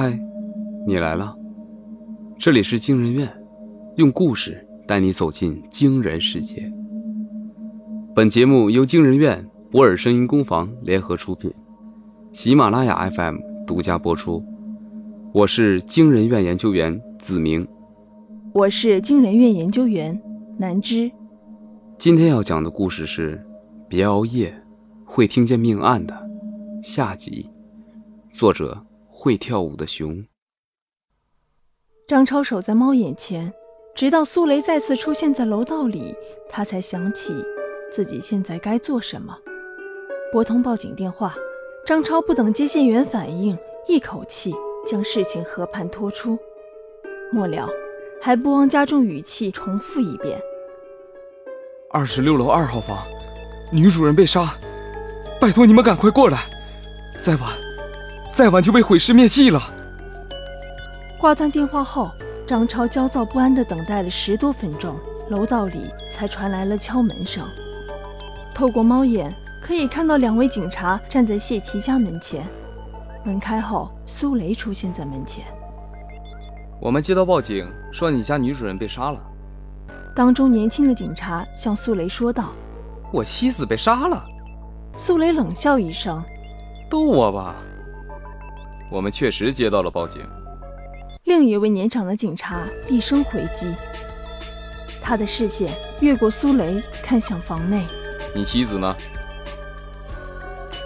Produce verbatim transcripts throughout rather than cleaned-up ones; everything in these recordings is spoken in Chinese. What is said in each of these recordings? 嗨，你来了，这里是惊人院，用故事带你走进惊人世界。本节目由惊人院博尔声音工坊联合出品，喜马拉雅 F M 独家播出。我是惊人院研究员子明，我是惊人院研究员南芝。今天要讲的故事是别熬夜会听见命案的下集，作者会跳舞的熊。张超守在猫眼前，直到苏雷再次出现在楼道里，他才想起自己现在该做什么。拨通报警电话，张超不等接线员反应，一口气将事情和盘托出，末了还不忘加重语气重复一遍：二十六楼二号房，女主人被杀，拜托你们赶快过来，再晚再晚就被毁尸灭迹了。挂断电话后，张超焦躁不安地等待了十多分钟，楼道里才传来了敲门声。透过猫眼可以看到两位警察站在谢奇家门前，门开后苏雷出现在门前。我们接到报警说你家女主人被杀了。当中年轻的警察向苏雷说道：我妻子被杀了。苏雷冷笑一声：逗我吧。我们确实接到了报警。另一位年长的警察厉声回击，他的视线越过苏雷看向房内。你妻子呢？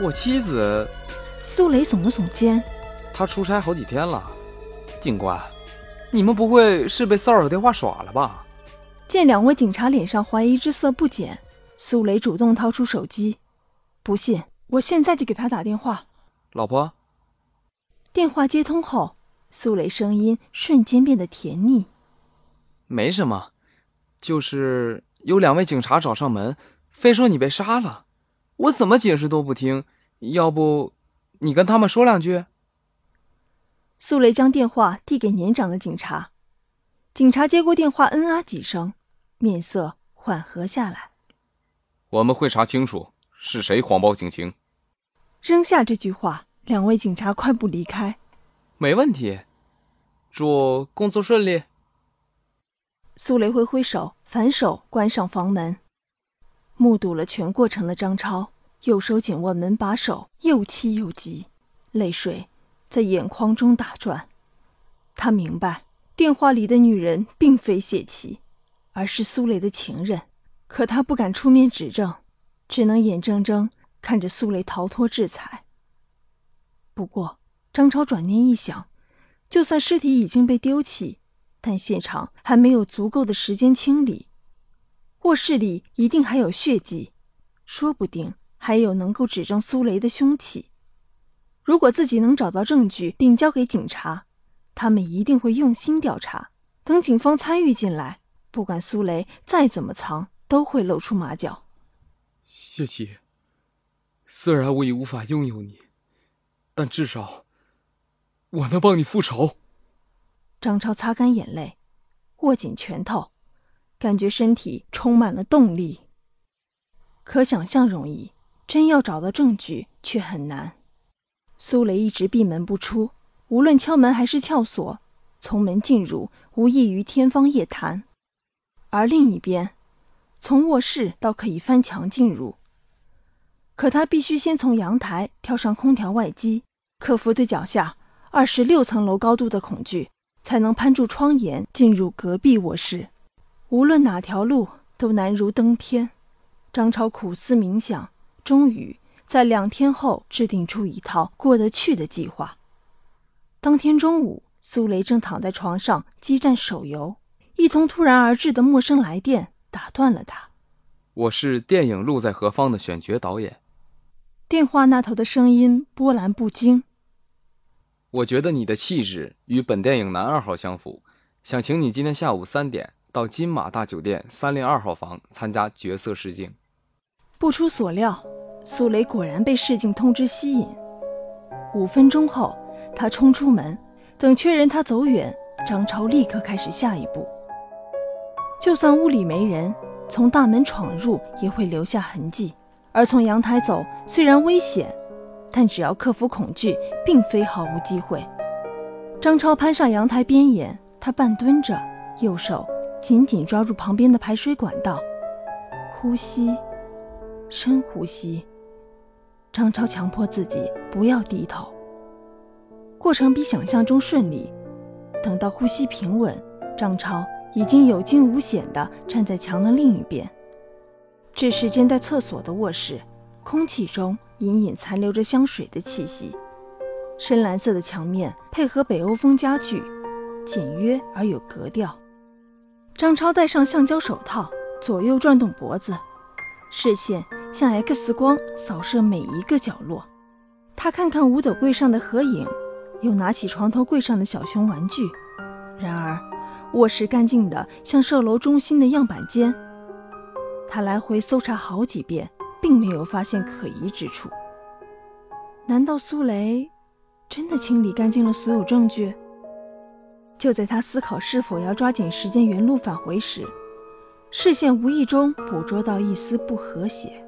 我妻子……苏雷耸了耸肩，他出差好几天了。警官，你们不会是被骚扰电话耍了吧？见两位警察脸上怀疑之色不减，苏雷主动掏出手机：不信，我现在就给他打电话。老婆。电话接通后，苏雷声音瞬间变得甜腻：没什么，就是有两位警察找上门，非说你被杀了，我怎么解释都不听，要不你跟他们说两句？苏雷将电话递给年长的警察，警察接过电话，嗯啊几声，面色缓和下来。我们会查清楚是谁谎报警情。扔下这句话，两位警察快步离开。没问题，祝工作顺利。苏雷挥挥手，反手关上房门。目睹了全过程的张超，右手紧握门把手，又气又急，泪水在眼眶中打转。他明白，电话里的女人并非谢奇，而是苏雷的情人，可他不敢出面指证，只能眼睁睁看着苏雷逃脱制裁。不过张超转念一想，就算尸体已经被丢弃，但现场还没有足够的时间清理，卧室里一定还有血迹，说不定还有能够指证苏雷的凶器。如果自己能找到证据并交给警察，他们一定会用心调查，等警方参与进来，不管苏雷再怎么藏，都会露出马脚。谢奇，虽然我已无法拥有你，但至少我能帮你复仇。张超擦干眼泪，握紧拳头，感觉身体充满了动力。可想象容易，真要找到证据却很难。苏雷一直闭门不出，无论敲门还是撬锁，从门进入无异于天方夜谭。而另一边，从卧室到可以翻墙进入，可他必须先从阳台跳上空调外机，克服对脚下二十六层楼高度的恐惧，才能攀住窗沿进入隔壁卧室。无论哪条路都难如登天。张超苦思冥想，终于在两天后制定出一套过得去的计划。当天中午，苏雷正躺在床上激战手游，一通突然而至的陌生来电打断了他。我是电影《路在何方》的选角导演。电话那头的声音波澜不惊。我觉得你的气质与本电影男二号相符，想请你今天下午三点到金马大酒店三零二号房参加角色试镜。不出所料，苏雷果然被试镜通知吸引。五分钟后，他冲出门，等确认他走远，张超立刻开始下一步。就算屋里没人，从大门闯入也会留下痕迹，而从阳台走虽然危险，但只要克服恐惧，并非毫无机会。张超攀上阳台边沿，他半蹲着，右手紧紧抓住旁边的排水管道，呼吸，深呼吸。张超强迫自己不要低头，过程比想象中顺利。等到呼吸平稳，张超已经有惊无险地站在墙的另一边。这是间在厕所的卧室，空气中隐隐残留着香水的气息。深蓝色的墙面配合北欧风家具，简约而有格调。张超戴上橡胶手套，左右转动脖子，视线像 X 光扫射每一个角落。他看看五斗柜上的合影，又拿起床头柜上的小熊玩具。然而卧室干净的像售楼中心的样板间，他来回搜查好几遍，并没有发现可疑之处。难道苏雷真的清理干净了所有证据？就在他思考是否要抓紧时间原路返回时，视线无意中捕捉到一丝不和谐。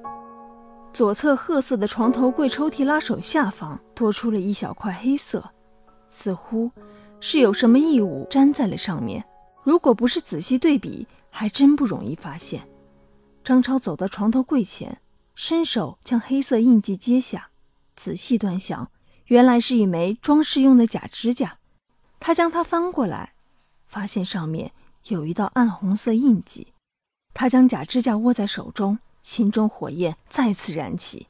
左侧褐色的床头柜抽屉拉手下方多出了一小块黑色，似乎是有什么异物粘在了上面，如果不是仔细对比，还真不容易发现。张超走到床头柜前，伸手将黑色印记揭下，仔细端详，原来是一枚装饰用的假指甲。他将它翻过来，发现上面有一道暗红色印记。他将假指甲握在手中，心中火焰再次燃起。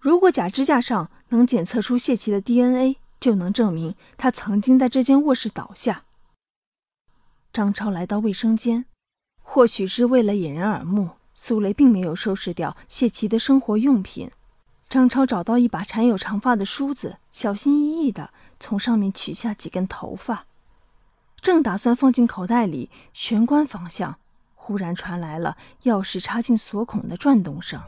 如果假指甲上能检测出谢奇的 D N A， 就能证明他曾经在这间卧室倒下。张超来到卫生间，或许是为了掩人耳目，苏雷并没有收拾掉谢奇的生活用品。张超找到一把缠有长发的梳子，小心翼翼地从上面取下几根头发，正打算放进口袋里，玄关方向忽然传来了钥匙插进锁孔的转动声。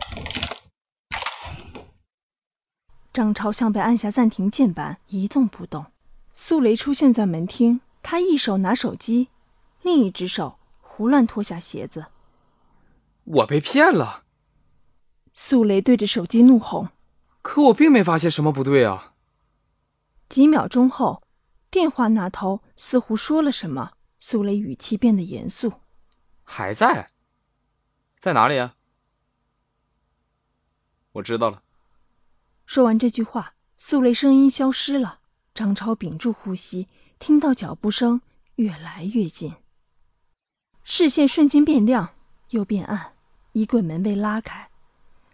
张超像被按下暂停键般一动不动。苏雷出现在门厅，他一手拿手机，另一只手胡乱脱下鞋子。我被骗了！苏雷对着手机怒吼。可我并没发现什么不对啊！几秒钟后，电话那头似乎说了什么，苏雷语气变得严肃。还在？在哪里啊？我知道了。说完这句话，苏雷声音消失了。张超屏住呼吸，听到脚步声越来越近，视线瞬间变亮又变暗。衣柜门被拉开，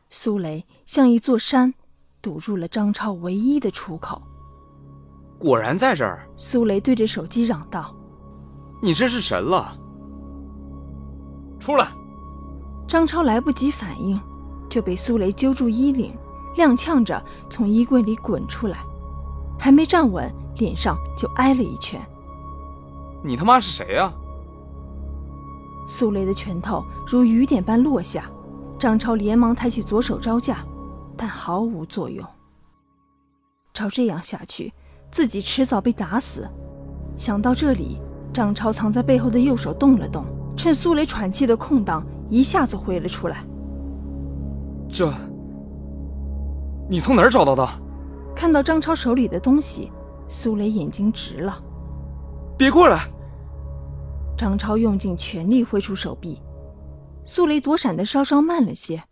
苏雷像一座山，堵住了张超唯一的出口。果然在这儿！苏雷对着手机嚷道：“你真是神了！”出来！张超来不及反应，就被苏雷揪住衣领，踉跄着从衣柜里滚出来，还没站稳，脸上就挨了一拳。你他妈是谁啊？苏雷的拳头如雨点般落下，张超连忙抬起左手招架，但毫无作用。照这样下去，自己迟早被打死。想到这里，张超藏在背后的右手动了动，趁苏雷喘气的空档，一下子挥了出来。这，你从哪儿找到的？看到张超手里的东西，苏雷眼睛直了。别过来！张超用尽全力挥出手臂，苏雷躲闪的稍稍慢了些，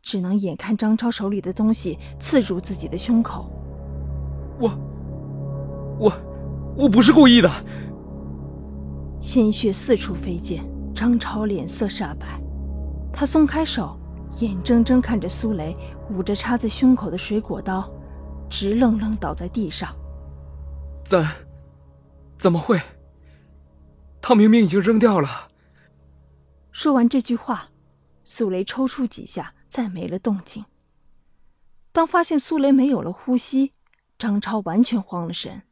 只能眼看张超手里的东西刺住自己的胸口。我，我，我不是故意的！鲜血四处飞溅，张超脸色煞白，他松开手，眼睁睁看着苏雷捂着插在胸口的水果刀，直愣愣倒在地上。怎，怎么会？他明明已经扔掉了。说完这句话，苏雷抽搐几下，再没了动静。当发现苏雷没有了呼吸，张超完全慌了神，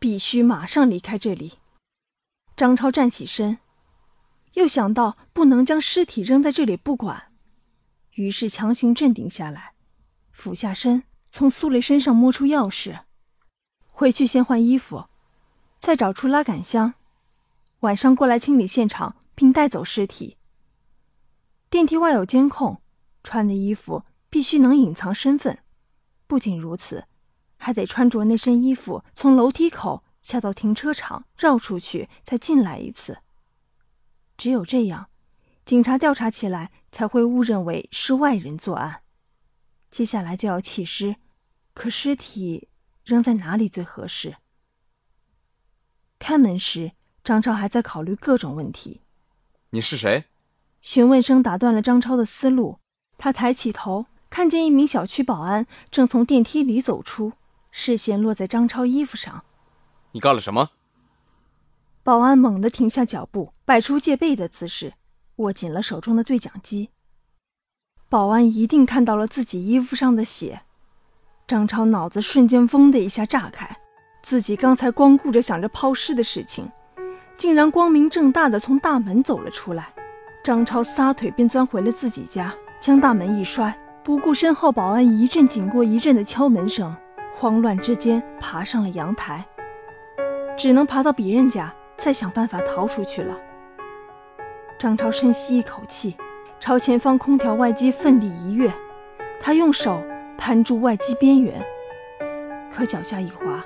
必须马上离开这里。张超站起身，又想到不能将尸体扔在这里不管，于是强行镇定下来，俯下身从苏雷身上摸出钥匙。回去先换衣服，再找出拉杆箱，晚上过来清理现场并带走尸体。电梯外有监控，穿的衣服必须能隐藏身份。不仅如此，还得穿着那身衣服从楼梯口下到停车场绕出去再进来一次。只有这样，警察调查起来才会误认为是外人作案。接下来就要弃尸，可尸体扔在哪里最合适？开门时，张超还在考虑各种问题。你是谁？询问声打断了张超的思路，他抬起头，看见一名小区保安正从电梯里走出，视线落在张超衣服上。你干了什么？保安猛地停下脚步，摆出戒备的姿势，握紧了手中的对讲机。保安一定看到了自己衣服上的血。张超脑子瞬间嗡的一下炸开，自己刚才光顾着想着抛尸的事情，竟然光明正大地从大门走了出来。张超撒腿便钻回了自己家，将大门一摔，不顾身后保安一阵紧过一阵的敲门声，慌乱之间爬上了阳台，只能爬到别人家再想办法逃出去了。张超深吸一口气，朝前方空调外机奋力一跃，他用手攀住外机边缘，可脚下一滑，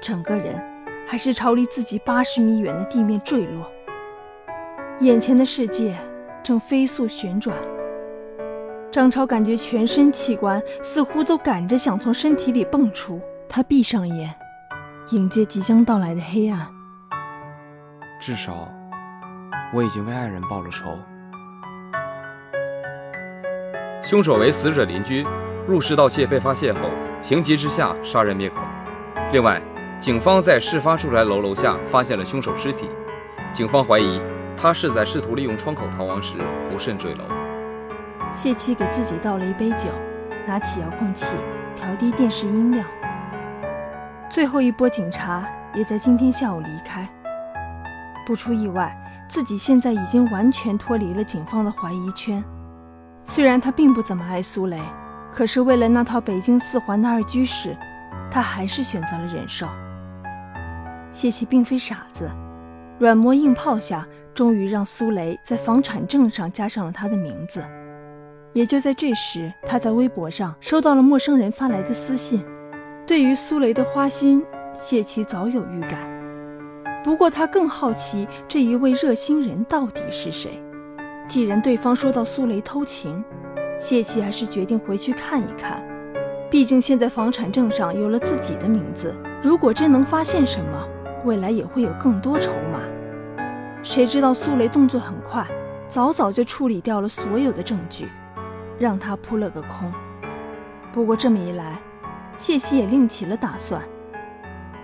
整个人还是朝离自己八十米远的地面坠落。眼前的世界正飞速旋转，张超感觉全身器官似乎都赶着想从身体里蹦出，他闭上眼，迎接即将到来的黑暗。至少我已经为爱人报了仇。凶手为死者邻居，入室盗窃被发现后，情急之下杀人灭口。另外，警方在事发住宅楼楼下发现了凶手尸体，警方怀疑他是在试图利用窗口逃亡时不慎坠楼。谢七给自己倒了一杯酒，拿起遥控器调低电视音量。最后一波警察也在今天下午离开。不出意外，自己现在已经完全脱离了警方的怀疑圈。虽然他并不怎么爱苏雷，可是为了那套北京四环的二居室，他还是选择了忍受。谢奇并非傻子，软磨硬泡下，终于让苏雷在房产证上加上了他的名字。也就在这时，他在微博上收到了陌生人发来的私信。对于苏雷的花心，谢奇早有预感，不过他更好奇这一位热心人到底是谁。既然对方说到苏雷偷情，谢奇还是决定回去看一看，毕竟现在房产证上有了自己的名字，如果真能发现什么，未来也会有更多筹码。谁知道苏雷动作很快，早早就处理掉了所有的证据，让他扑了个空。不过这么一来，谢奇也另起了打算，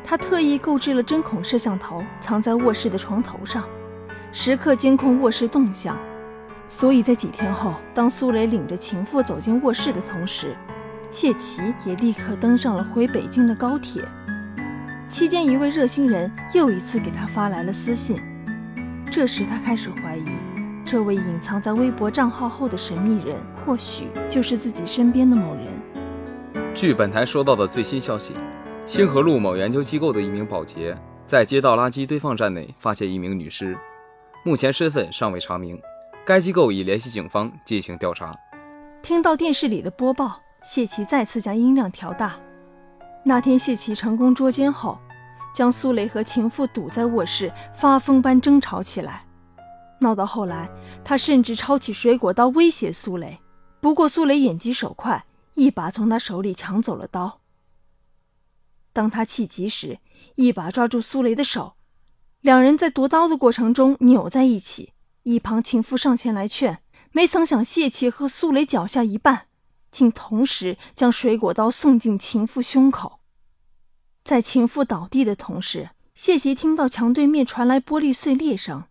他特意购置了针孔摄像头，藏在卧室的床头上，时刻监控卧室动向。所以在几天后，当苏雷领着情妇走进卧室的同时，谢奇也立刻登上了回北京的高铁。期间，一位热心人又一次给他发来了私信。这时他开始怀疑，这位隐藏在微博账号后的神秘人，或许就是自己身边的某人。据本台收到的最新消息，星河路某研究机构的一名保洁在街道垃圾堆放站内发现一名女尸，目前身份尚未查明，该机构已联系警方进行调查。听到电视里的播报，谢奇再次将音量调大。那天谢奇成功捉奸后，将苏雷和情妇堵在卧室，发疯般争吵起来。闹到后来，他甚至抄起水果刀威胁苏雷，不过苏雷眼疾手快，一把从他手里抢走了刀。当他气急时，一把抓住苏雷的手，两人在夺刀的过程中扭在一起。一旁情妇上前来劝，没曾想谢奇和苏雷脚下一绊，竟同时将水果刀送进情妇胸口。在情妇倒地的同时，谢奇听到墙对面传来玻璃碎裂声，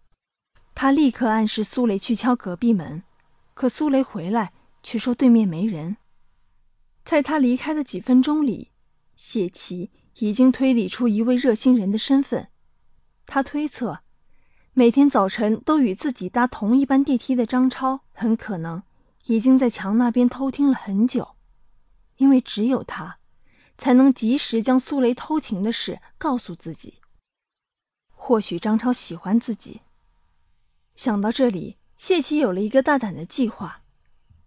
他立刻暗示苏雷去敲隔壁门，可苏雷回来却说对面没人。在他离开的几分钟里，谢奇已经推理出一位热心人的身份。他推测，每天早晨都与自己搭同一班电梯的张超，很可能已经在墙那边偷听了很久，因为只有他才能及时将苏雷偷情的事告诉自己。或许张超喜欢自己。想到这里，谢奇有了一个大胆的计划。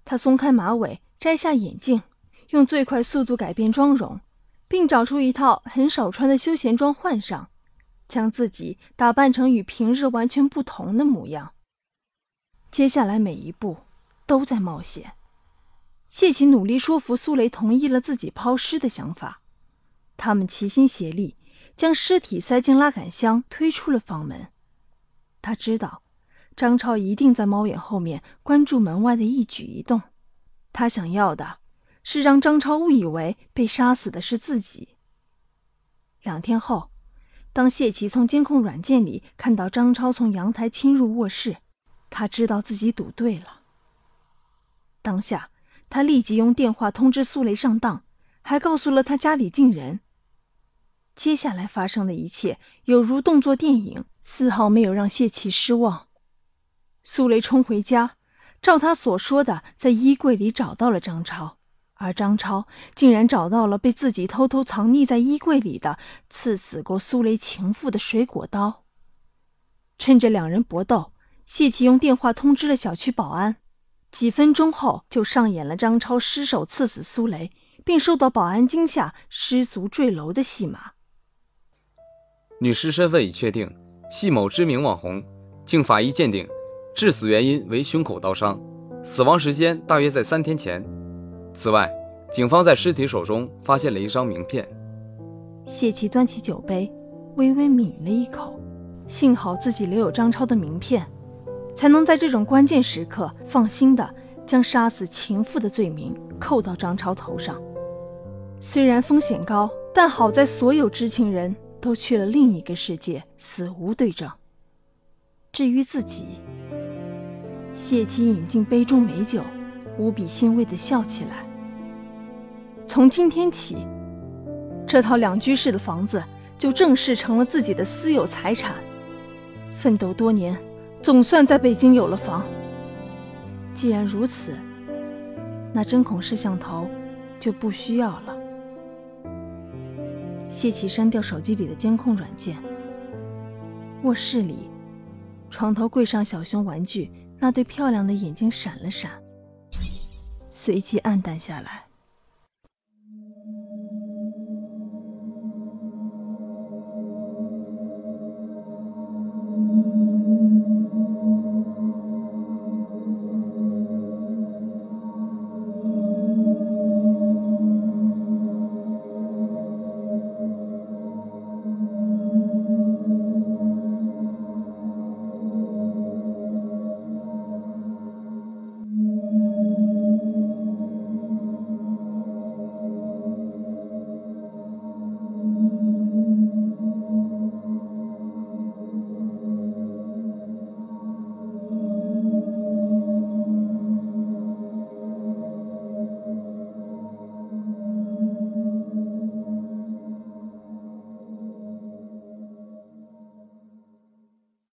他松开马尾，摘下眼镜，用最快速度改变妆容，并找出一套很少穿的休闲装换上，将自己打扮成与平日完全不同的模样。接下来每一步都在冒险。谢奇努力说服苏雷同意了自己抛尸的想法，他们齐心协力将尸体塞进拉杆箱，推出了房门。他知道张超一定在猫眼后面关注门外的一举一动，他想要的是让张超误以为被杀死的是自己。两天后，当谢奇从监控软件里看到张超从阳台侵入卧室，他知道自己赌对了。当下他立即用电话通知苏雷上当，还告诉了他家里近人。接下来发生的一切有如动作电影，丝毫没有让谢奇失望。苏雷冲回家，照他所说的在衣柜里找到了张超，而张超竟然找到了被自己偷偷藏匿在衣柜里的刺死过苏雷情妇的水果刀。趁着两人搏斗，谢奇用电话通知了小区保安，几分钟后就上演了张超失手刺死苏雷并受到保安惊吓失足坠楼的戏码。女尸身份已确定，系某知名网红，经法医鉴定，致死原因为胸口刀伤，死亡时间大约在三天前。此外，警方在尸体手中发现了一张名片。谢奇端起酒杯，微微抿了一口，幸好自己留有张超的名片，才能在这种关键时刻放心地将杀死情妇的罪名扣到张超头上。虽然风险高，但好在所有知情人都去了另一个世界，死无对证。至于自己，谢奇饮尽杯中美酒，无比欣慰地笑起来。从今天起，这套两居室的房子就正式成了自己的私有财产。奋斗多年，总算在北京有了房。既然如此，那针孔摄像头就不需要了。谢奇删掉手机里的监控软件。卧室里，床头柜上小熊玩具那对漂亮的眼睛闪了闪，随即暗淡下来。